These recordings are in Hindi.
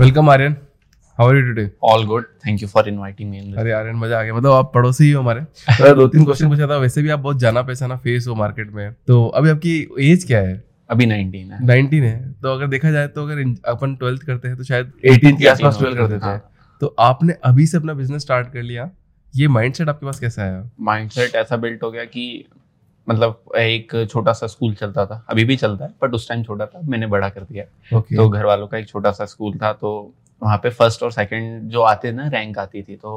Welcome Aryan, how are you today? All good, thank you for inviting me. अरे आर्यन, मजा आ गया। मतलब आप पड़ोसी ही हो हमारे। दो तीन क्वेश्चन पूछा था, वैसे भी आप बहुत जाना पहचाना फेस हो मार्केट में। तो अभी आपकी एज क्या है? अभी 19 है। 19 है, तो अगर देखा जाए तो अगर अपन 12th करते हैं तो शायद 18 के आसपास 12 कर देते हैं। तो आपने अभी से अपना बिजनेस स्टार्ट कर लिया, ये माइंडसेट आपके पास कैसा आया? माइंडसेट ऐसा बिल्ट हो गया कि मतलब एक छोटा सा स्कूल चलता था, अभी भी चलता है, बट उस टाइम छोटा था, मैंने बड़ा कर दिया। तो घर वालों का एक छोटा सा स्कूल था, तो वहाँ पे फर्स्ट और सेकंड जो आते ना, रैंक आती थी तो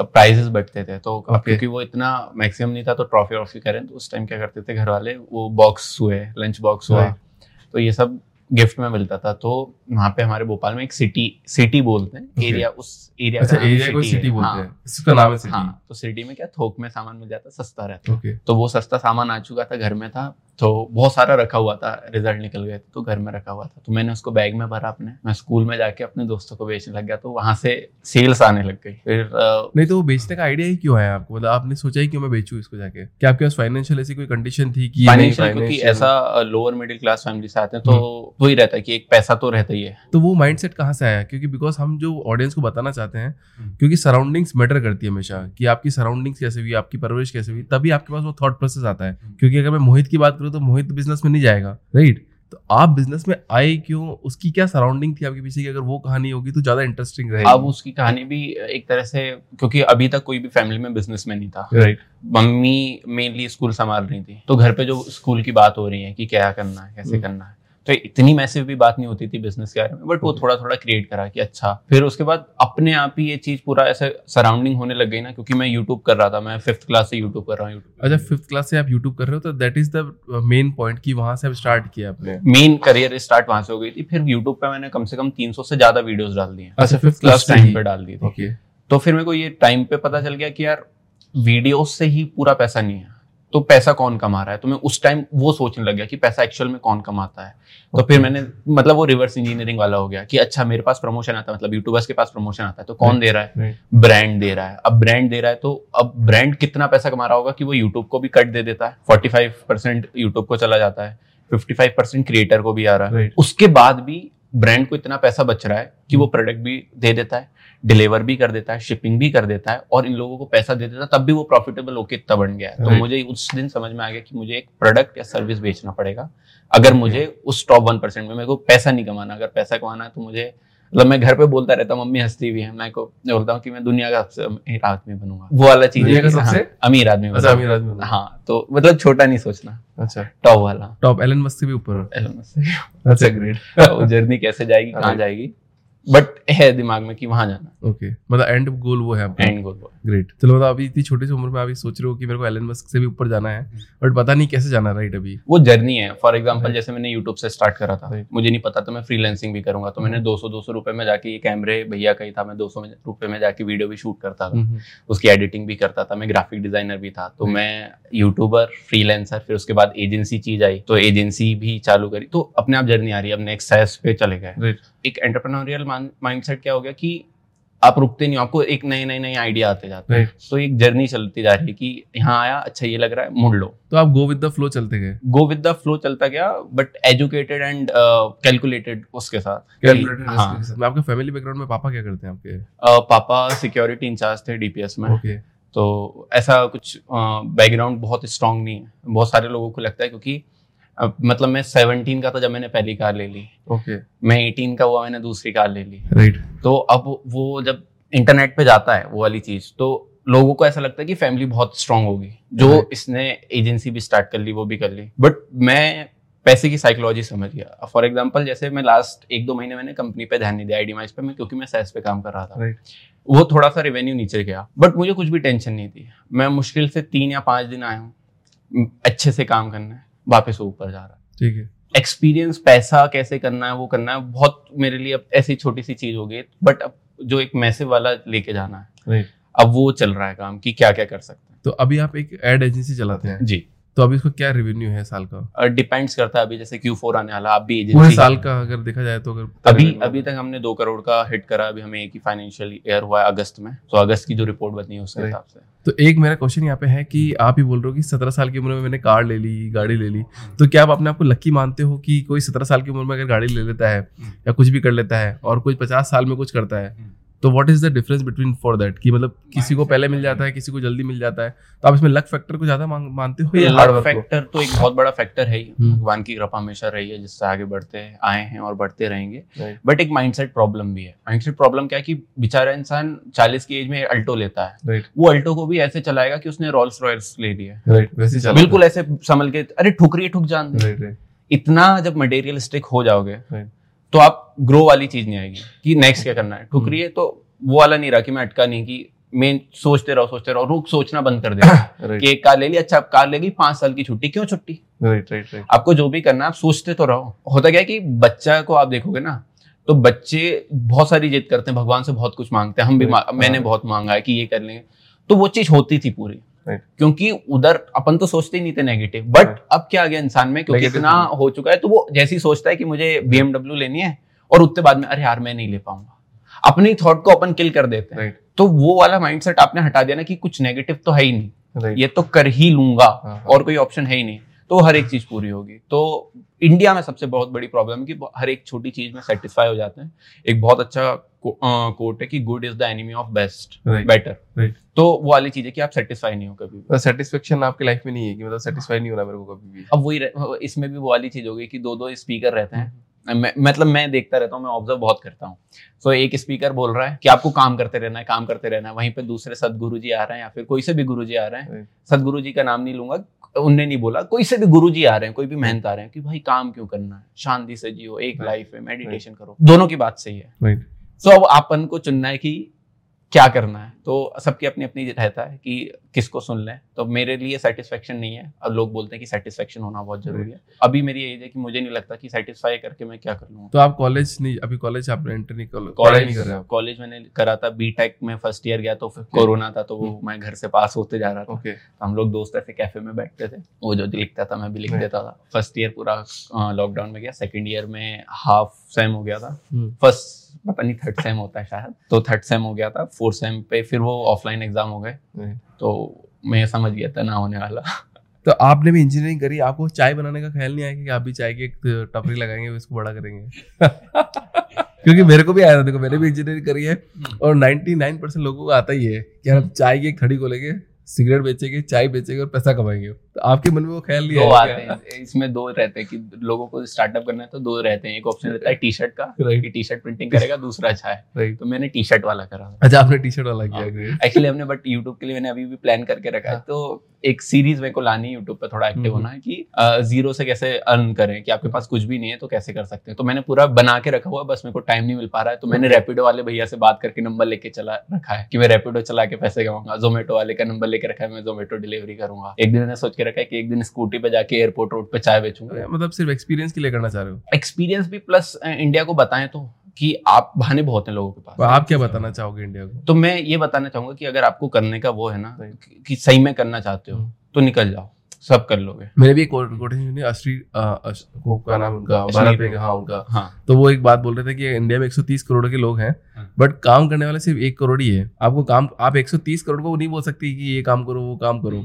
प्राइजेस बढ़ते थे। तो क्योंकि वो इतना मैक्सिमम नहीं था तो ट्रॉफी वॉफी करें, तो उस टाइम क्या करते थे घर वाले, वो बॉक्स हुए, लंच बॉक्स हुए, तो ये सब गिफ्ट में मिलता था। तो वहाँ पे हमारे भोपाल में एक सिटी बोलते हैं एरिया, उस एरिया को सिटी बोलते हैं, इसका नाम है सिटी। हाँ, तो सिटी में क्या थोक में सामान मिल जाता, सस्ता रहता। तो वो सस्ता सामान आ चुका था, घर में था, तो बहुत सारा रखा हुआ था, रिजल्ट निकल गए थे तो घर में रखा हुआ था, तो मैंने उसको बैग में भरा अपने, मैं स्कूल में जाके अपने दोस्तों को बेचने लग गया, तो वहाँ से सेल्स आने लग गई। फिर नहीं तो वो बेचने का आइडिया ही क्यों आया आपको? मतलब आपने सोचा ही क्यों मैं बेचूं इसको जाके? क्या आपके पास फाइनेंशियल ऐसी कोई कंडीशन थी कि फाइनेंशियल? क्योंकि ऐसा लोअर मिडिल क्लास फैमिली से आते हैं तो वही रहता है कि एक पैसा तो रहता ही है। तो वो माइंडसेट कहाँ से आया? क्योंकि बिकॉज हम जो ऑडियंस को बताना चाहते हैं, क्योंकि सराउंडिंग्स मैटर करती है हमेशा, कि आपकी सराउंडिंग्स कैसे हुई, आपकी परवरिश कैसे हुई, तभी आपके पास वो थॉट प्रोसेस आता है। क्योंकि अगर मैं मोहित की बात करूँ तो मोहित बिजनेस में नहीं जाएगा, राइट? तो आप बिजनेस में आए क्यों? उसकी क्या सराउंडिंग थी आपके पीछे की? अगर वो कहानी होगी तो ज्यादा इंटरेस्टिंग रहेगी। अब उसकी कहानी भी एक तरह से, क्योंकि अभी तक कोई भी फैमिली में बिजनेस में नहीं था, राइट? मम्मी मेनली स्कूल संभाल रही थी, तो घर पे जो स्कूल की बात हो रही है कि क्या करना है, कैसे करना है, तो इतनी मैसिव भी बात नहीं होती थी बिजनेस के बारे में, बट वो थोड़ा थोड़ा क्रिएट करा कि अच्छा। फिर उसके बाद अपने आप ही ये चीज पूरा ऐसे सराउंडिंग होने लग गई ना, क्योंकि मैं यूट्यूब कर रहा था, मैं 5th क्लास से यूट्यूब कर रहा हूँ। अच्छा, 5th क्लास से आप यूट्यूब कर रहे हो, तो that is the main point कि वहां से आप स्टार्ट किया, मेन करियर स्टार्ट वहां से हो गई थी। फिर यूट्यूब पे मैंने कम से कम 300 से ज्यादा वीडियोस डाल दिए। अच्छा, 5th क्लास टाइम पे डाल दिए। तो फिर मेरे को ये टाइम पे पता चल गया कि यार वीडियो से ही पूरा पैसा नहीं है, तो पैसा कौन कमा रहा है। तो मैं उस टाइम वो सोचने लग गया कि पैसा एक्चुअल में कौन कमाता है। तो फिर मैंने मतलब वो रिवर्स इंजीनियरिंग वाला हो गया कि अच्छा मेरे पास प्रमोशन आता है, मतलब यूट्यूबर्स के पास प्रमोशन आता है, तो कौन दे रहा है? ब्रांड दे रहा है। अब ब्रांड दे रहा है तो अब ब्रांड कितना पैसा कमा रहा होगा कि वो यूट्यूब को भी कट दे देता है। 45% यूट्यूब को चला जाता है, 55% क्रिएटर को भी आ रहा है। उसके बाद भी ब्रांड को इतना पैसा बच रहा है कि वो प्रोडक्ट भी दे देता है, डिलीवर भी कर देता है, शिपिंग भी कर देता है, और इन लोगों को पैसा दे देता है, तब भी वो प्रॉफिटेबल होके इतना बन गया है। तो मुझे उस दिन समझ में आ गया कि मुझे एक प्रोडक्ट या सर्विस बेचना पड़ेगा अगर मुझे उस टॉप 1% में, मेरे को पैसा नहीं कमाना। अगर पैसा कमाना है तो मुझे, मतलब मैं घर पे बोलता रहता हूँ, मम्मी हंसती भी है, मैं को बोलता हूँ कि मैं दुनिया का सबसे अमीर आदमी बनूंगा, वो वाला चीज है, अमीर आदमी। हाँ, तो मतलब छोटा नहीं सोचना, अच्छा टॉप वाला, टॉप एलन मस्क से भी ऊपर। अच्छा ग्रेट, जर्नी कैसे जाएगी, कहाँ जाएगी, बट है दिमाग में कि वहां जाना। ओके, मतलब एंड गोल वो है आपका? एंड गोल वो। ग्रेट। चलो, मतलब अभी इतनी छोटी सी उम्र में आप सोच रहे हो कि मेरे को एलन मस्क से भी ऊपर जाना है, बट पता नहीं कैसे जाना, राइट? अभी वो जर्नी है। फॉर एग्जांपल जैसे मैंने यूट्यूब से स्टार्ट करा था, मुझे नहीं पता था मैं फ्रीलांसिंग भी करूंगा, तो मैंने 200 रुपए में जाके, ये कैमरे भैया का ही था, मैं 200 रुपए में जाके वीडियो भी शूट करता था, उसकी एडिटिंग भी करता था, मैं ग्राफिक डिजाइनर भी था। तो मैं यूट्यूबर, फ्रीलांसर, फिर उसके बाद एजेंसी चीज आई तो एजेंसी भी चालू करी, तो अपने आप जर्नी आ रही है। अब नेक्स्ट साइज पे चले गए। एक एंटरप्रेन्योरियल माइंडसेट क्या हो गया कि आप रुकते नहीं, आपको एक नए आइडिया आते जाते हैं। तो एक जर्नी चलती जा रही है कि यहाँ आया, अच्छा ये लग रहा है, मुड़ लो, तो आप गो विद द फ्लो चलते गए, गो विद द फ्लो चलता गया, बट एजुकेटेड एंड कैलकुलेटेड उसके साथ। आपके फैमिली बैकग्राउंड में पापा क्या करते हैं आपके? पापा सिक्योरिटी इंचार्ज थे डीपीएस में। तो ऐसा कुछ बैकग्राउंड बहुत स्ट्रांग नहीं है, बहुत सारे लोगों को लगता है, क्योंकि मतलब मैं 17 का था जब मैंने पहली कार ले ली। मैं 18 का हुआ, मैंने दूसरी कार ले ली, राइट? तो अब वो जब इंटरनेट पे जाता है वो वाली चीज, तो लोगों को ऐसा लगता है कि फैमिली बहुत स्ट्रांग होगी, जो इसने एजेंसी भी स्टार्ट कर ली, वो भी कर ली, बट मैं पैसे की साइकोलॉजी समझ गया। फॉर एग्जांपल जैसे मैं लास्ट 1-2 महीने मैंने कंपनी पे ध्यान नहीं दिया, आईडीमाइज पे, मैं क्योंकि मैं सेल्स पे काम कर रहा था, वो थोड़ा सा रेवेन्यू नीचे गया, बट मुझे कुछ भी टेंशन नहीं थी। मैं मुश्किल से 3 या 5 दिन आया हूँ, अच्छे से काम करना है, वापस ऊपर जा रहा है, ठीक है। एक्सपीरियंस, पैसा कैसे करना है, वो करना है, बहुत मेरे लिए अब ऐसी छोटी सी चीज हो गई, बट अब जो एक मैसेज वाला लेके जाना है, अब वो चल रहा है काम कि क्या क्या कर सकते हैं। तो अभी आप एक एड एजेंसी चलाते हैं जी, तो अभी इसको क्या रेवेन्यू है साल का? डिपेंड्स करता है, अभी जैसे Q4 आने वाला, आप भी एजेंसी साल का अगर देखा जाए तो अगर अभी तक हमने 2 करोड़ का हिट करा, अभी हमें एक ही फाइनेंशियल ईयर हुआ है अगस्त में, तो अगस्त की जो रिपोर्ट बनी है उसके हिसाब से। तो एक मेरा क्वेश्चन यहाँ पे है कि आप ही बोल रहे हो कि 17 साल की उम्र में मैंने कार ले ली, गाड़ी ले ली, तो क्या आप अपने आपको लकी मानते हो कि कोई 17 साल की उम्र में अगर गाड़ी ले लेता है या कुछ भी कर लेता है और कोई 50 साल में कुछ करता है, तो what is the difference between for that? कि मतलब किसी को पहले मिल जाता है, किसी को जल्दी मिल जाता है, तो आप इसमें लक फैक्टर को ज्यादा मानते हो या हार्ड वर्क फैक्टर? तो एक बहुत बड़ा फैक्टर है, भगवान की कृपा हमेशा रही है जिससे आगे बढ़ते आए हैं और बढ़ते रहेंगे। बट एक माइंडसेट प्रॉब्लम भी है। माइंडसेट प्रॉब्लम क्या है कि बेचारा इंसान 40 की एज में अल्टो लेता है, वो अल्टो को भी ऐसे चलाएगा कि उसने रोल्स रॉयल्स ले लिया, बिल्कुल ऐसे संभल के, अरे ठुकरी ठुक जान। इतना जब मटेरियलिस्टिक हो जाओगे तो आप ग्रो वाली चीज नहीं आएगी कि नेक्स्ट क्या करना है। ठुकरी है तो वो वाला नहीं रहा कि मैं अटका नहीं कि मैं सोचते रहो, रुक सोचना बंद कर दे कि एक कार ले ली, अच्छा आप कार ले ली, 5 साल की छुट्टी, क्यों छुट्टी? राइट। आपको जो भी करना है आप सोचते तो रहो। होता क्या है कि बच्चा को आप देखोगे ना, तो बच्चे बहुत सारी जिद करते हैं, भगवान से बहुत कुछ मांगते हैं, हम भी मैंने बहुत मांगा है कि ये कर लेंगे, तो वो चीज होती थी पूरी, क्योंकि उधर अपन तो सोचते ही नहीं थे नेगेटिव। बट अब क्या आ गया इंसान में, क्योंकि इतना हो चुका है, तो वो जैसे ही सोचता है कि मुझे BMW लेनी है और उसके बाद में अरे यार मैं नहीं ले पाऊंगा, अपनी थॉट को अपन किल कर देते हैं। तो वो वाला माइंडसेट आपने हटा दिया ना कि कुछ नेगेटिव तो है ही नहीं, ये तो कर ही लूंगा और कोई ऑप्शन है ही नहीं, तो हर एक चीज पूरी होगी। तो इंडिया में सबसे बहुत बड़ी प्रॉब्लम है कि हर एक छोटी चीज में सेटिस्फाई हो जाते हैं। एक बहुत अच्छा कोट है कि good is the enemy of best better, तो वो वाली चीज है कि आप सेटिस्फाई नहीं हो कभी भी, सेटिस्फेक्शन आपकी लाइफ में नहीं है कि मतलब सेटिस्फाई नहीं हो रहा मेरे को कभी भी। अब वही इसमें भी वो वाली चीज हो गई कि 2 स्पीकर रहते हैं, मतलब मैं देखता रहता हूँ, मैं ऑब्जर्व बहुत करता हूँ। तो एक स्पीकर बोल रहा है कि आपको काम करते रहना है, वहीं पे दूसरे सद्गुरुजी आ रहे हैं या फिर कोई से भी गुरुजी आ रहे हैं, सद्गुरुजी का नाम नहीं लूंगा, उनने नहीं बोला, कोई से भी गुरुजी आ रहे हैं, कोई भी महंत आ रहे हैं कि भाई काम क्यों करना है, शांति से जियो, एक लाइफ है, मेडिटेशन करो। दोनों की बात सही है। तो अब अपन को चुनना है कि क्या करना है, तो सबकी अपनी अपनी रहता है कि किसको सुन लें। तो मेरे लिए सेटिस्फेक्शन नहीं है। अब लोग बोलते हैं कि सेटिस्फेक्शन होना बहुत जरूरी है, अभी मेरी एज है कि मुझे नहीं लगता कि सेटिस्फाई करके मैं क्या कर लूँगा। तो आप कॉलेज मैंने करा था, बीटेक में फर्स्ट ईयर गया, तो कोरोना था, तो वो मैं घर से पास होते जा रहा था, हम लोग दोस्त ऐसे कैफे में बैठते थे, वो जो लिखता था मैं भी लिख देता था। फर्स्ट ईयर पूरा लॉकडाउन में गया, सेकेंड ईयर में हाफ सेम हो गया था, फर्स्ट पता नहीं थर्ड सेम होता है शायद, तो थर्ड सेम हो गया था, फोर्थ सेम पे फिर वो ऑफलाइन एग्जाम हो गए, तो मैं समझ गया था ना होने वाला। तो आपने भी इंजीनियरिंग करी, आपको चाय बनाने का ख्याल नहीं आया कि आप भी चाय की एक टपरी लगाएंगे इसको बड़ा करेंगे? क्योंकि मेरे को भी आया था, देखो मैंने भी इंजीनियरिंग करी है और 99% लोगों को आता ही है कि यार चाय की एक खड़ी को लेके सिगरेट बेचेंगे, चाय बेचेंगे और पैसा कमाएंगे। तो आपके मन में वो ख्याल नहीं आया? इसमें 2 रहते हैं कि लोगों को स्टार्टअप करना है, तो 2 रहते हैं, एक ऑप्शन रहता है टी शर्ट का, टी शर्ट प्रिंटिंग करेगा, दूसरा चाय। तो मैंने टी शर्ट वाला करा। अच्छा, आपने टी शर्ट वाला किया एक्चुअली हमने, बट यूट्यूब के लिए मैंने अभी भी प्लान करके रखा है, तो एक सीरीज मेरे को लानी है, यूट्यूब पर थोड़ा एक्टिव होना है कि जीरो से कैसे अर्न करें, कि आपके पास कुछ भी नहीं है तो कैसे कर सकते हैं। तो मैंने पूरा बना के रखा हुआ, बस मेरे को टाइम नहीं मिल पा रहा है, तो मैंने रैपिडो वाले भैया से बात करके नंबर लेके चला रखा है कि मैं रैपिडो चला के पैसे कमाऊंगा, जोमेटो वाले का नंबर लेके रखा है, मैं जोमेटो डिलीवरी करूंगा। एक दिन मैंने सोच के रखा है कि एक दिन स्कूटी पे जाके एयरपोर्ट रोड पे चाय बेचूंगा। मतलब सिर्फ एक्सपीरियंस के लिए करना चाह रहे हो? एक्सपीरियंस भी प्लस इंडिया को बताएं तो, कि आप बहाने बहुत हैं लोगों के पास। आप क्या बताना चाहोगे इंडिया को? तो मैं ये बताना चाहूंगा कि अगर आपको करने का वो है ना कि सही में करना चाहते हो तो निकल जाओ, सब कर लोगे। मैंने भी एक कोटेशन का नाम उनका उनका तो वो एक बात बोल रहे थे कि इंडिया में 130 करोड़ के लोग हैं, बट काम करने वाले सिर्फ 1 करोड़ ही है। आपको काम, आप 130 करोड़ को नहीं बोल सकती कि ये काम करो वो काम करो,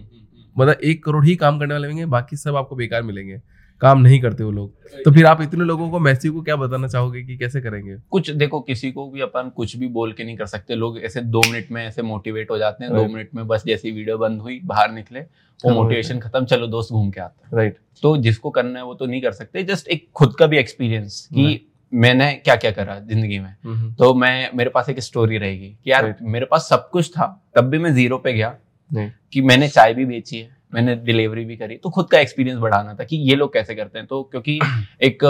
मतलब 1 करोड़ ही काम करने वाले होंगे, बाकी सब आपको बेकार मिलेंगे, काम नहीं करते वो लोग। तो फिर आप इतने लोगों को, मैसेज को क्या बताना चाहोगे कि कैसे करेंगे? कुछ देखो, किसी को भी अपन कुछ भी बोल के नहीं कर सकते, लोग ऐसे 2 मिनट में ऐसे मोटिवेट हो जाते हैं, 2 मिनट में बस जैसी वीडियो बंद हुई बाहर निकले वो मोटिवेशन खत्म, चलो दोस्त घूम के आता है। राइट। तो जिसको करना है वो तो नहीं कर सकते, जस्ट एक खुद का भी एक्सपीरियंस कि मैंने क्या क्या करा जिंदगी में। तो मैं, मेरे पास एक स्टोरी रहेगी कि यार मेरे पास सब कुछ था तब भी मैं जीरो पे गया, कि मैंने चाय भी बेची है, मैंने डिलीवरी भी करी, तो खुद का एक्सपीरियंस बढ़ाना था कि ये लोग कैसे करते हैं। तो क्योंकि एक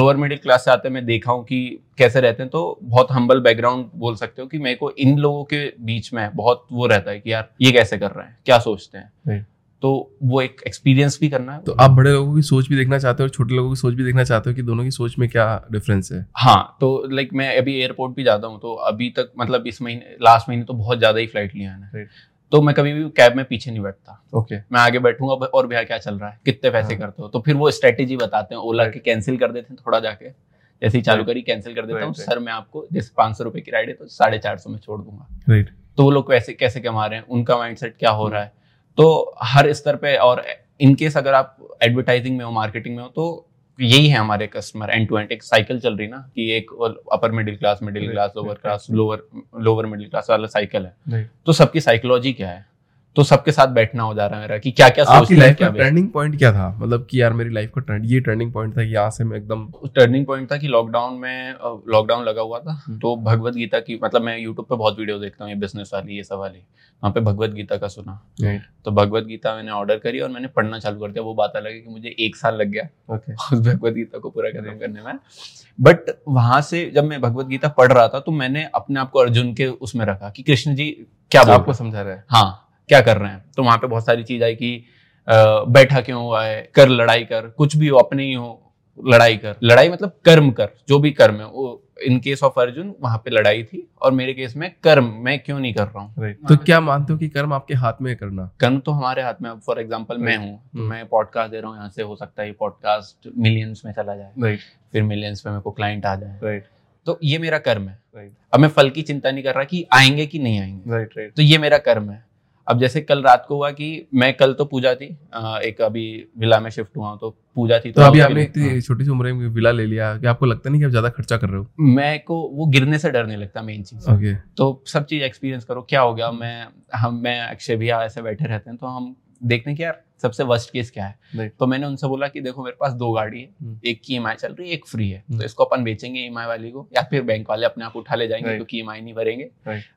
लोअर मिडिल क्लास से आते, मैं देखा हूँ कि कैसे रहते हैं, तो बहुत हम्बल बैकग्राउंड बोल सकते हो कि मेरे को इन लोगों के बीच में बहुत वो रहता है कि यार ये कैसे कर रहे हैं, क्या सोचते हैं, तो वो एक एक्सपीरियंस भी करना है। तो आप बड़े लोगों की सोच भी देखना चाहते हो और छोटे लोगों की सोच भी देखना चाहते हो कि दोनों की सोच में क्या डिफरेंस है? हाँ, तो लाइक मैं अभी एयरपोर्ट भी जाता हूँ, तो अभी तक मतलब इस महीने, लास्ट महीने तो बहुत ज्यादा ही फ्लाइट लिया है, तो मैं कभी भी कैब में पीछे नहीं बैठता, मैं आगे बैठूंगा और भैया क्या चल रहा है, कितने पैसे करते हो, तो फिर वो स्ट्रेटेजी बताते हैं। ओला के कैंसिल कर देते हैं, थोड़ा जाके जैसे ही चालू करी कैंसिल कर देता हूँ, सर मैं आपको जैसे 500 रुपए की राइड है तो 450 में छोड़ दूंगा। तो वो लोग पैसे कैसे कमा रहे हैं, उनका माइंडसेट क्या हो रहा है, तो हर स्तर पे। और इनकेस अगर आप एडवर्टाइजिंग में हो, मार्केटिंग में हो, तो यही है हमारे कस्टमर एंड टू एंड। एक साइकिल चल रही ना कि एक upper middle class lower class lower middle class वाला साइकिल है, तो सबकी साइकोलॉजी क्या है, तो सबके साथ बैठना हो जा रहा है मेरा कि क्या क्या सोचते हैं। क्या टर्निंग पॉइंट क्या था, मतलब कि यार मेरी लाइफ का ये टर्निंग पॉइंट था कि यहाँ से मैं एकदम। टर्निंग पॉइंट था कि लॉकडाउन लगा हुआ था, तो भगवत गीता की, मतलब मैं यूट्यूब पे बहुत वीडियो देखता हूँ, ये बिजनेस वाली ये सब वाली, वहाँ पे भगवत गीता का सुना, तो भगवत गीता मैंने ऑर्डर करी और मैंने पढ़ना चालू कर दिया। वो बात अलग है कि मुझे 1 साल लग गया उस भगवत गीता को पूरा खत्म करने में, बट वहां से जब मैं भगवत गीता पढ़ रहा था तो मैंने अपने आप को अर्जुन के उसमें रखा कि कृष्ण जी क्या आपको समझा रहे हैं, हाँ क्या कर रहे हैं। तो वहां पे बहुत सारी चीज आई कि बैठा क्यों हुआ है, कर लड़ाई कर, कुछ भी हो अपने ही हो, लड़ाई कर, लड़ाई मतलब कर्म कर, जो भी कर्म है वो। इन केस ऑफ अर्जुन वहां पे लड़ाई थी और मेरे केस में कर्म मैं क्यों नहीं कर रहा हूँ। तो क्या मानते हो कि कर्म आपके हाथ में है करना? कर्म तो हमारे हाथ में। फॉर एग्जाम्पल मैं हूँ, मैं पॉडकास्ट दे रहा हूँ, यहाँ से हो सकता है पॉडकास्ट मिलियंस में चला जाए, फिर मिलियंस में मेरे को क्लाइंट आ जाए, तो ये मेरा कर्म है। अब मैं फल की चिंता नहीं कर रहा कि आएंगे कि नहीं आएंगे, तो ये मेरा कर्म है। अब जैसे कल रात को हुआ कि मैं, कल तो पूजा थी, एक अभी विला में शिफ्ट हुआ तो पूजा थी, तो अभी आपने इतनी छोटी सी उम्र में विला ले लिया कि आपको लगता नहीं कि आप ज्यादा खर्चा कर रहे हो? मैं को वो गिरने से डर नहीं लगता, मेन चीज। तो सब चीज एक्सपीरियंस करो, क्या हो गया। मैं अक्षय भैया ऐसे बैठे रहते हैं तो हम देखते हैं कि यार सबसे वर्स्ट केस क्या है। तो मैंने उनसे बोला कि देखो मेरे पास 2 गाड़ी है, एक की EMI चल रही है, एक फ्री है, तो इसको अपन बेचेंगे EMI वाली को, या फिर बैंक वाले अपने आप उठा ले जाएंगे क्योंकि EMI नहीं भरेंगे।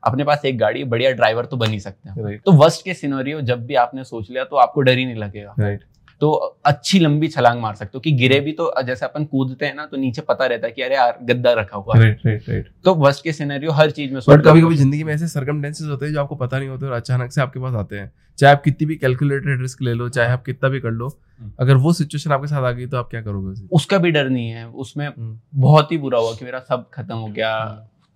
अपने पास एक गाड़ी, बढ़िया ड्राइवर तो बन ही सकते हैं। तो वर्स्ट केस सिनेरियो जब भी आपने सोच लिया तो आपको डर ही नहीं लगेगा, तो अच्छी लंबी छलांग मार सकते हो कि गिरे भी तो जैसे अपन कूदते हैं ना तो नीचे पता रहता है कि अरे यार गद्दा रखा हुआ है। तो वर्स्ट के सिनेरियो हर चीज में। बट कभी कभी जिंदगी में ऐसे सर्कमस्टेंसेस होते हैं जो आपको पता नहीं होते और अचानक से आपके पास आते हैं, चाहे आप कितनी भी कैलकुलेटेड रिस्क ले लो, चाहे आप कितना भी कर लो, अगर वो सिचुएशन आपके साथ आ गई तो आप क्या करोगे? उसका भी डर नहीं है, उसमें बहुत ही बुरा हुआ कि मेरा सब खत्म हो गया,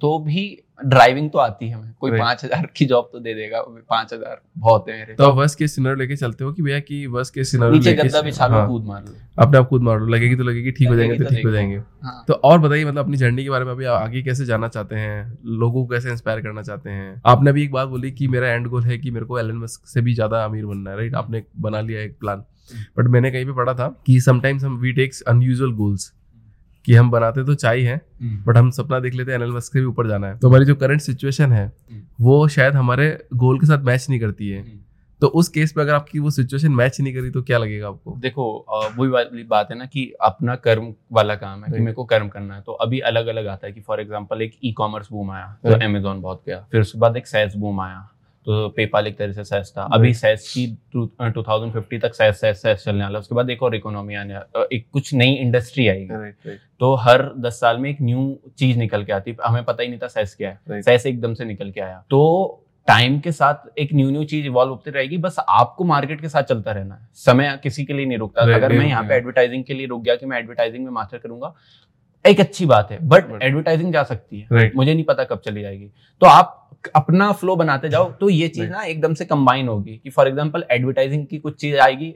तो भी ड्राइविंग तो आती है, कोई 5,000 की जॉब तो दे देगा, 5,000 बहुत है मेरे। तो वर्स्ट केस सिनेरियो लेके चलते हो कि भैया कि वर्स्ट केस सिनेरियो नीचे गद्दा बिछालो, कूद मार लो, अपने आप कूद मार लो, लगेगी तो लगेगी, ठीक हो जाएंगे तो ठीक हो जाएंगे। तो और बताइए, मतलब अपनी जर्नी के बारे में अभी आगे कैसे जाना चाहते हैं, लोगों को कैसे इंस्पायर करना चाहते हैं? आपने अभी एक बात बोली कि मेरा एंड गोल है कि मेरे को एलन मस्क से भी ज्यादा अमीर बनना है, राइट? आपने बना लिया एक प्लान, बट मैंने कहीं पे पढ़ा था कि समटाइम्स हम वी टेक्स अनयूजुअल गोल्स, कि हम बनाते तो चाय है बट हम सपना देख लेते हैं एलन मस्क के भी ऊपर जाना है। तो हमारी जो करंट सिचुएशन है वो शायद हमारे गोल के साथ मैच नहीं करती है, तो उस केस पे अगर आपकी वो सिचुएशन मैच नहीं करी तो क्या लगेगा आपको? देखो वही वाली बात है ना कि अपना कर्म वाला काम है कि मेरे को कर्म करना है, तो अभी अलग अलग आता है कि फॉर एग्जाम्पल एक ई कॉमर्स बूम आया तो अमेजोन बहुत गया, फिर उसके बाद एक सैस बूम आया तो पेपाल एक तरह से सैस था, अभी सैस की 2050 तक सैस चलने वाला, उसके बाद एक और इकोनॉमी आने, एक कुछ नई इंडस्ट्री आएगी, तो हर 10 साल में एक न्यू चीज निकल के आती, हमें पता ही नहीं था सैस क्या है, सैस एकदम से निकल के आया। तो टाइम के साथ एक न्यू चीज इवॉल्व होती रहेगी, बस आपको मार्केट के साथ चलता रहना है, समय किसी के लिए नहीं रुकता। अगर मैं यहाँ पे एडवर्टाइजिंग के लिए रुक गया कि मैं एडवर्टाइजिंग में मास्टर करूंगा, एक अच्छी बात है, बट एडवर्टाइजिंग जा सकती है, मुझे नहीं पता कब चली जाएगी, तो आप अपना फ्लो बनाते जाओ, तो ये चीज ना एकदम से कंबाइन होगी कि फॉर एग्जांपल एडवर्टाइजिंग की कुछ चीज आएगी,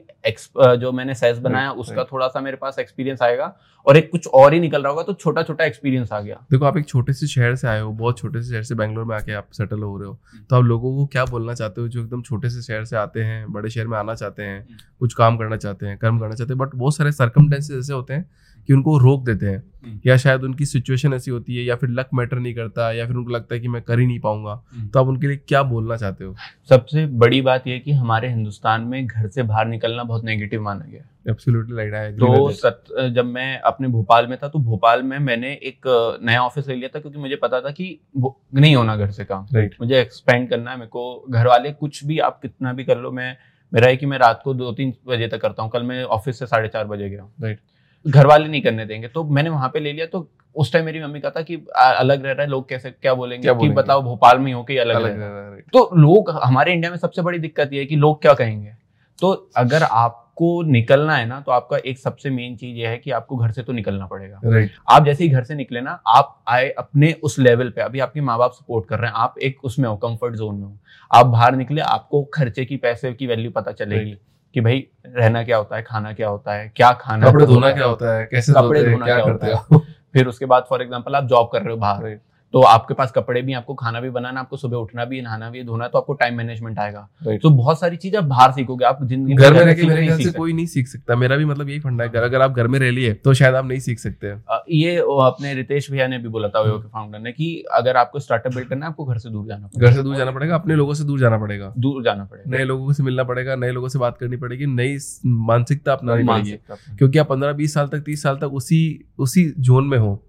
जो मैंने सेल्स बनाया उसका थोड़ा सा मेरे पास एक्सपीरियंस आएगा, और एक कुछ और ही निकल रहा होगा, तो छोटा छोटा एक्सपीरियंस आ गया। देखो आप एक छोटे से शहर से आए हो, बहुत छोटे से शहर से बैंगलोर में आके आप सेटल हो रहे हो, तो आप लोगों को क्या बोलना चाहते हो जो एकदम छोटे से शहर से आते हैं, बड़े शहर में आना चाहते हैं, कुछ काम करना चाहते हैं, कर्म करना चाहते हैं, बट बहुत सारे सर्कमस्टेंसेस ऐसे होते हैं कि उनको रोक देते हैं, या शायद उनकी सिचुएशन ऐसी होती है, या फिर लक मैटर नहीं करता, या फिर उनको लगता है कि मैं कर ही नहीं पाऊंगा, तो आप उनके लिए क्या बोलना चाहते हो? सबसे बड़ी बात यह कि हमारे हिंदुस्तान में घर से बाहर निकलना बहुत नेगेटिव माना गया है। Absolutely like that, तो जब मैं अपने भोपाल में था तो भोपाल में मैंने एक नया ऑफिस ले लिया था क्योंकि मुझे पता था कि नहीं होना घर से काम, मुझे एक्सपेंड करना है, मेरे को घर वाले कुछ भी आप कितना भी कर लो, मैं मेरा है कि मैं रात को 2-3 बजे तक करता हूँ, कल मैं ऑफिस से 4:30 बजे गया, घर वाले नहीं करने देंगे, तो मैंने वहां पे ले लिया। तो उस टाइम मेरी मम्मी कहता कि अलग रह रहा है, लोग कैसे क्या बोलेंगे, कि बताओ भोपाल में होके अलग रह रहा है। तो लोग, हमारे इंडिया में सबसे बड़ी दिक्कत ये है कि लोग क्या कहेंगे। तो अगर आप आपको निकलना है ना, तो आपका एक सबसे मेन चीज ये है कि आपको घर से तो निकलना पड़ेगा। right. आप जैसे ही घर से निकले ना, आप आए अपने उस लेवल पे, अभी आपके माँ बाप सपोर्ट कर रहे हैं, आप एक उसमें हो, कंफर्ट जोन में हो। आप बाहर निकले, आपको खर्चे की, पैसे की वैल्यू पता चलेगी। right. कि भाई रहना क्या होता है, खाना क्या होता है, क्या खाना, कपड़े धोना क्या होता है, कैसे कपड़े धोना क्या होता है। फिर उसके बाद फॉर एग्जाम्पल आप जॉब कर रहे हो बाहर, तो आपके पास कपड़े भी, आपको खाना भी बनाना, आपको सुबह उठना भी, नहाना भी, धोना, तो आपको टाइम मैनेजमेंट आएगा। तो बहुत सारी चीजें आप बाहर सीखोगे, आप जिंदगी घर में रहकर मेरे ख्याल से कोई नहीं सीख सकता। मेरा भी मतलब यही फंडा है, अगर आप घर में रह लिए तो शायद आप नहीं सीख सकते। ये अपने रितेश भैया ने भी बोला था, ओयो के फाउंडर ने, कि अगर आपको स्टार्टअप बिल्ड करना है, आपको घर से दूर जाना पड़ेगा, घर से दूर जाना पड़ेगा, अपने लोगों से दूर जाना पड़ेगा, नए लोगों से मिलना पड़ेगा, नए लोगों से बात करनी पड़ेगी, नई मानसिकता अपनानी पड़ेगी, क्योंकि आप 15-20 साल तक 30 साल तक उसी जोन में हो।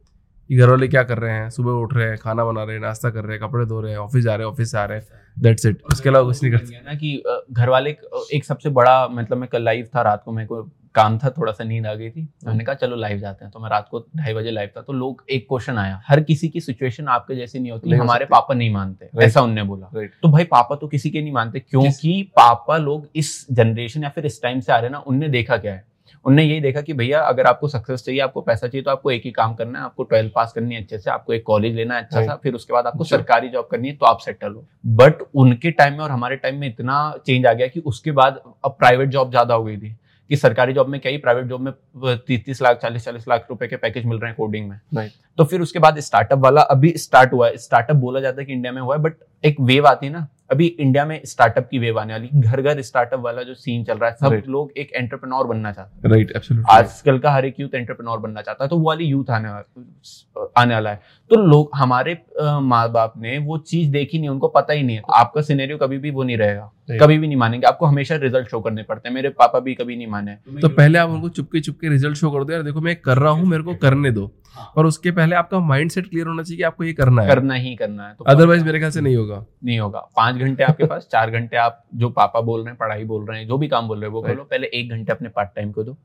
घर वाले क्या कर रहे हैं, सुबह उठ रहे हैं, खाना बना रहे हैं, नाश्ता कर रहे हैं, कपड़े धो रहे हैं, ऑफिस जा रहे हैं, ऑफिस आ रहे हैं, दैट्स इट। उसके अलावा कुछ नहीं करते ना। कि घर वाले एक सबसे बड़ा, मतलब मैं कल लाइव था, रात को मेरे को काम था, थोड़ा सा नींद आ गई थी, मैंने कहा चलो लाइव जाते हैं, तो मैं रात को 2:30 बजे लाइव था। तो लोग, एक क्वेश्चन आया, हर किसी की सिचुएशन आपके जैसी नहीं होती, हमारे पापा नहीं मानते, ऐसा उनने बोला। तो भाई पापा तो किसी के नहीं मानते, क्योंकि पापा लोग इस जनरेशन या फिर इस टाइम से आ रहे हैं ना, उनने देखा क्या है, उनने यही देखा कि भैया अगर आपको सक्सेस चाहिए, आपको पैसा चाहिए, तो आपको एक ही काम करना है, आपको 12 पास करनी है अच्छे से, आपको एक कॉलेज लेना है अच्छा सा, फिर उसके बाद आपको सरकारी जॉब करनी है, तो आप सेटल हो। बट उनके टाइम में और हमारे टाइम में इतना चेंज आ गया कि उसके बाद अब प्राइवेट जॉब ज्यादा हो गई थी, कि सरकारी जॉब में क्या ही, प्राइवेट जॉब में 30-30 लाख 40-40 लाख रुपए के पैकेज मिल रहे हैं कोडिंग में। तो फिर उसके बाद स्टार्टअप वाला अभी स्टार्ट हुआ है, स्टार्टअप बोला जाता है कि इंडिया में हुआ है, बट एक वेव आती है ना, अभी इंडिया में स्टार्टअप की वेव आने वाली, घर घर स्टार्टअप वाला जो सीन चल रहा है, सब लोग एक एंटरप्रेन्योर बनना चाहते हैं। Right, absolutely. आजकल का हर एक यूथ एंटरप्रेन्योर बनना चाहता है, तो वो वाली यूथ आने वाला है। तो लोग, हमारे माँ बाप ने वो चीज देखी नहीं, उनको पता ही नहीं है। आपका सिनेरियो कभी भी वो नहीं रहेगा, कभी भी नहीं मानेंगे, आपको हमेशा रिजल्ट शो करने पड़ते हैं। मेरे पापा भी कभी नहीं माने, तो पहले आप उनको चुपके चुपके रिजल्ट शो कर दो, यार देखो मैं कर रहा हूँ, मेरे को करने दो, और उसके पहले आपका माइंडसेट क्लियर होना चाहिए कि आपको ये करना है, करना ही करना है। तो अदरवाइज मेरे ख्याल से नहीं होगा। 5 घंटे आपके पास, 4 घंटे आप जो पापा बोल रहे हैं, पढ़ाई बोल रहे हैं, जो भी काम बोल रहे हैं वो करो, पहले 1 घंटे अपने पार्ट टाइम को दो,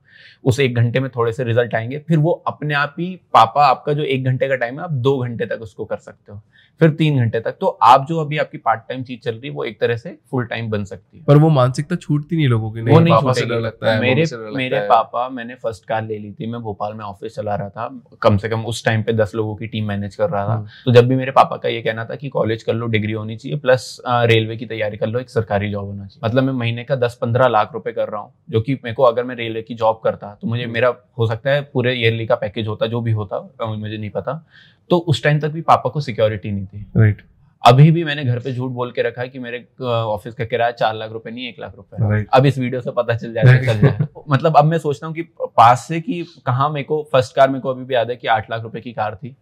उस 1 घंटे में थोड़े से रिजल्ट आएंगे, फिर वो अपने आप ही, पापा आपका जो 1 घंटे का टाइम है, आप 2 घंटे तक उसको कर सकते हो, फिर 3 घंटे तक। तो आप जो अभी आपकी पार्ट टाइम चीज चल रही है वो एक तरह से फुल टाइम बन सकती है। पर वो मानसिकता छूटती नहीं लोगों की, वो नहीं छूटती। मेरे पापा, मैंने फर्स्ट कार ले ली थी, मैं भोपाल में ऑफिस चला रहा था, कम से कम उस टाइम पे 10 लोगों की टीम मैनेज कर रहा था। तो जब भी मेरे पापा का ये कहना था कि कॉलेज कर लो, डिग्री होनी चाहिए, प्लस रेलवे की तैयारी कर लो, एक सरकारी जॉब होना चाहिए, मतलब मैं महीने का 10-15 लाख रुपए कर रहा हूँ, जो कि मेरे को, अगर मैं रेलवे की जॉब करता तो मुझे मेरा हो सकता है पूरे ईयरली का पैकेज होता, जो भी होता मुझे नहीं पता। तो उस टाइम तक भी पापा को सिक्योरिटी नहीं थी। राइट। अभी भी मैंने घर पे झूठ बोल के रखा है कि मेरे ऑफिस का किराया 4 लाख रुपए नहीं 1 लाख रुपए है। अब इस वीडियो से पता चल जाएगा। मतलब अब मैं सोचता हूँ कि पास से कि कहाँ, मेरे को फर्स्ट कार, मेरे को अभी भी याद है कि 8 लाख रुपए की कार थी,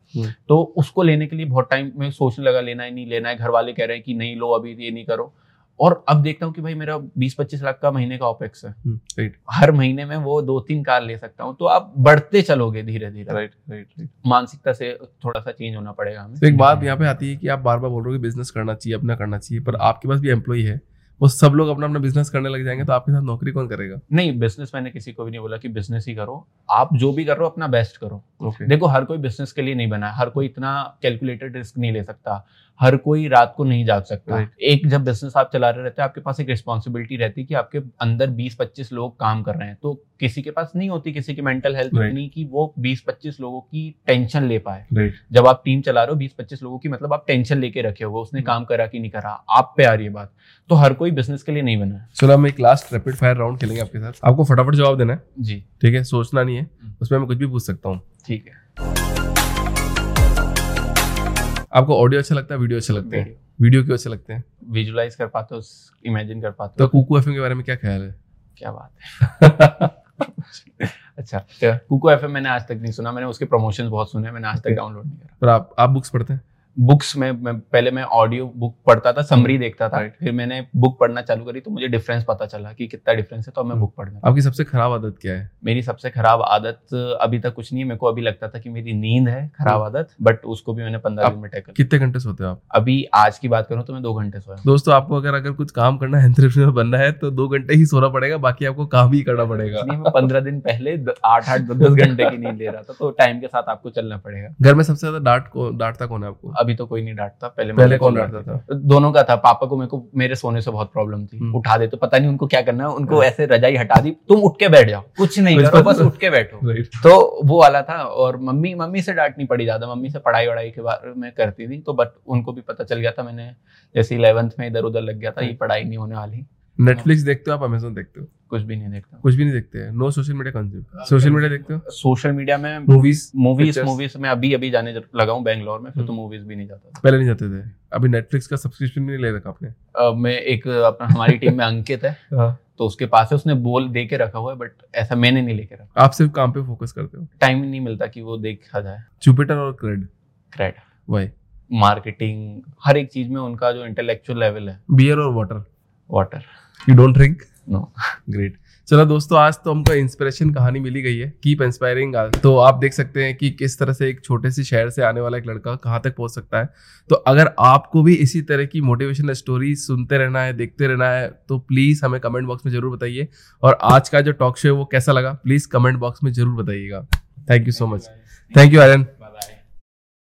तो उसको लेने के लिए बहुत टाइम मैं सोचने लगा, लेना है नहीं लेना है, घर वाले कह रहे हैं कि नहीं लो, अभी ये नहीं करो। और अब देखता हूँ कि भाई मेरा 20-25 लाख का महीने का ऑपेक्स है, हर महीने में वो 2-3 कार ले सकता हूँ। तो आप बढ़ते चलोगे धीरे धीरे। राइट। मानसिकता से थोड़ा सा चेंज होना पड़ेगा हमें। तो एक बात यहाँ पे आती है कि आप बार बार बोल रहे हो कि बिजनेस करना चाहिए, अपना करना चाहिए, पर आपके पास भी एम्प्लॉई है, वो सब लोग अपना अपना बिजनेस करने लग जाएंगे, तो आपके साथ नौकरी कौन करेगा? नहीं, बिजनेस मैंने किसी को भी नहीं बोला कि बिजनेस ही करो, आप जो भी कर रहे हो अपना बेस्ट करो। Okay. देखो, हर कोई बिजनेस के लिए नहीं बना है, हर कोई इतना कैलकुलेटेड रिस्क नहीं ले सकता, हर कोई रात को नहीं जाग सकता। Right. एक जब बिजनेस आप चला रहे रहते हैं, आपके पास एक रिस्पॉन्सिबिलिटी रहती है कि आपके अंदर 20-25 लोग काम कर रहे हैं, तो किसी के पास नहीं होती, किसी की मेंटल हेल्थ इतनी कि वो 20-25 लोगों की टेंशन ले पाए। Right. जब आप टीम चला रहे हो 20-25 लोगों की, मतलब आप टेंशन लेके रखे हो, उसने काम करा कि नहीं करा, आप पे आ रही है बात। तो हर कोई बिजनेस के लिए नहीं बना है। चलो हम एक लास्ट रैपिड फायर राउंड खेलेंगे आपके साथ, आपको फटाफट जवाब देना है। जी ठीक है, सोचना नहीं है, उसमें मैं कुछ भी पूछ सकता हूँ। ठीक है। आपको ऑडियो अच्छा लगता है, वीडियो अच्छा लगता है? वीडियो क्यों अच्छे लगते हैं? विजुलाइज कर पाते हो, इमेजिन कर पाते हो। तो कुकू एफएम के बारे में क्या ख्याल है? क्या बात है। अच्छा, कुकू एफएम मैंने आज तक नहीं सुना, मैंने उसके प्रमोशंस बहुत सुने, मैंने आज तक डाउनलोड नहीं करा। पर आप बुक्स पढ़ते हैं? बुक्स में पहले मैं ऑडियो बुक पढ़ता था, समरी देखता था, फिर मैंने बुक पढ़ना चालू करी, तो मुझे डिफरेंस पता चला कि कितना डिफरेंस है, तो अब मैं बुक पढ़ना। आपकी सबसे खराब आदत क्या है? मेरी सबसे खराब आदत अभी तक कुछ नहीं है, मेरे को अभी लगता था कि मेरी नींद है खराब आदत, बट उसको भी मैंने 15 दिन में टैकल। कितने घंटे सोते हो आप? अभी आज की बात करूँ तो मैं 2 घंटे सोया। दोस्तों, आपको अगर कुछ काम करना है, एंटरप्रेन्योर बनना है, तो 2 घंटे ही सोना पड़ेगा, बाकी आपको काम ही करना पड़ेगा। मैं 15 दिन पहले 8-10 घंटे की नींद ले रहा था, तो टाइम के साथ आपको चलना पड़ेगा। घर में सबसे ज्यादा डांटता कौन है आपको? अभी तो कोई नहीं डांटता, पहले कौन डांटता था? दोनों का था। पापा को मेरे सोने से बहुत प्रॉब्लम थी, उठा देते, पता नहीं उनको क्या करना है, उनको ऐसे रजाई हटा दी, तुम उठ के बैठ जाओ, कुछ नहीं करो, बस उठ के बैठो, तो वो वाला था। और मम्मी से डांटनी पड़ी ज्यादा, मम्मी से पढ़ाई वढ़ाई के बारे में करती थी तो, बट उनको भी पता चल गया था, मैंने जैसे 11th में इधर उधर लग गया था, ये पढ़ाई नहीं होने वाली। नेटफ्लिक्स देखते हो आप, अमेज़न देखते हो? कुछ भी नहीं देखता, कुछ भी नहीं देखते। No social media consume. Social media देखते हो? सोशल मीडिया में मूवीज में अभी जाने लगा हूँ बैंगलोर में, फिर तो मूवीज भी नहीं जाता था, पहले नहीं जाते थे। अभी नेटफ्लिक्स का सब्सक्रिप्शन भी नहीं ले रखा आपने? मैं एक अपना हमारी टीम में अंकित है तो उसके पास है, उसने बोल दे के रखा हुआ है, बट ऐसा मैंने नहीं लेके रखा। आप सिर्फ काम पे फोकस करते हो, टाइम नहीं मिलता कि वो देखा जाए। जुपिटर और क्रेड वाई? मार्केटिंग, हर एक चीज में उनका जो इंटेलेक्चुअल लेवल है। बियर और water? You don't drink? No. Great. चलो दोस्तों, आज तो हमको इंस्पिरेशन कहानी मिली गई है, कीप इंस्पायरिंग। तो आप देख सकते हैं कि किस तरह से एक छोटे से शहर से आने वाला एक लड़का कहाँ तक पहुँच सकता है। तो अगर आपको भी इसी तरह की मोटिवेशनल स्टोरी सुनते रहना है, देखते रहना है, तो प्लीज़ हमें कमेंट बॉक्स में ज़रूर बताइए। और आज का जो टॉक शो है वो कैसा लगा, प्लीज़ कमेंट बॉक्स में ज़रूर बताइएगा। Thank you so much. Thank you Aryan.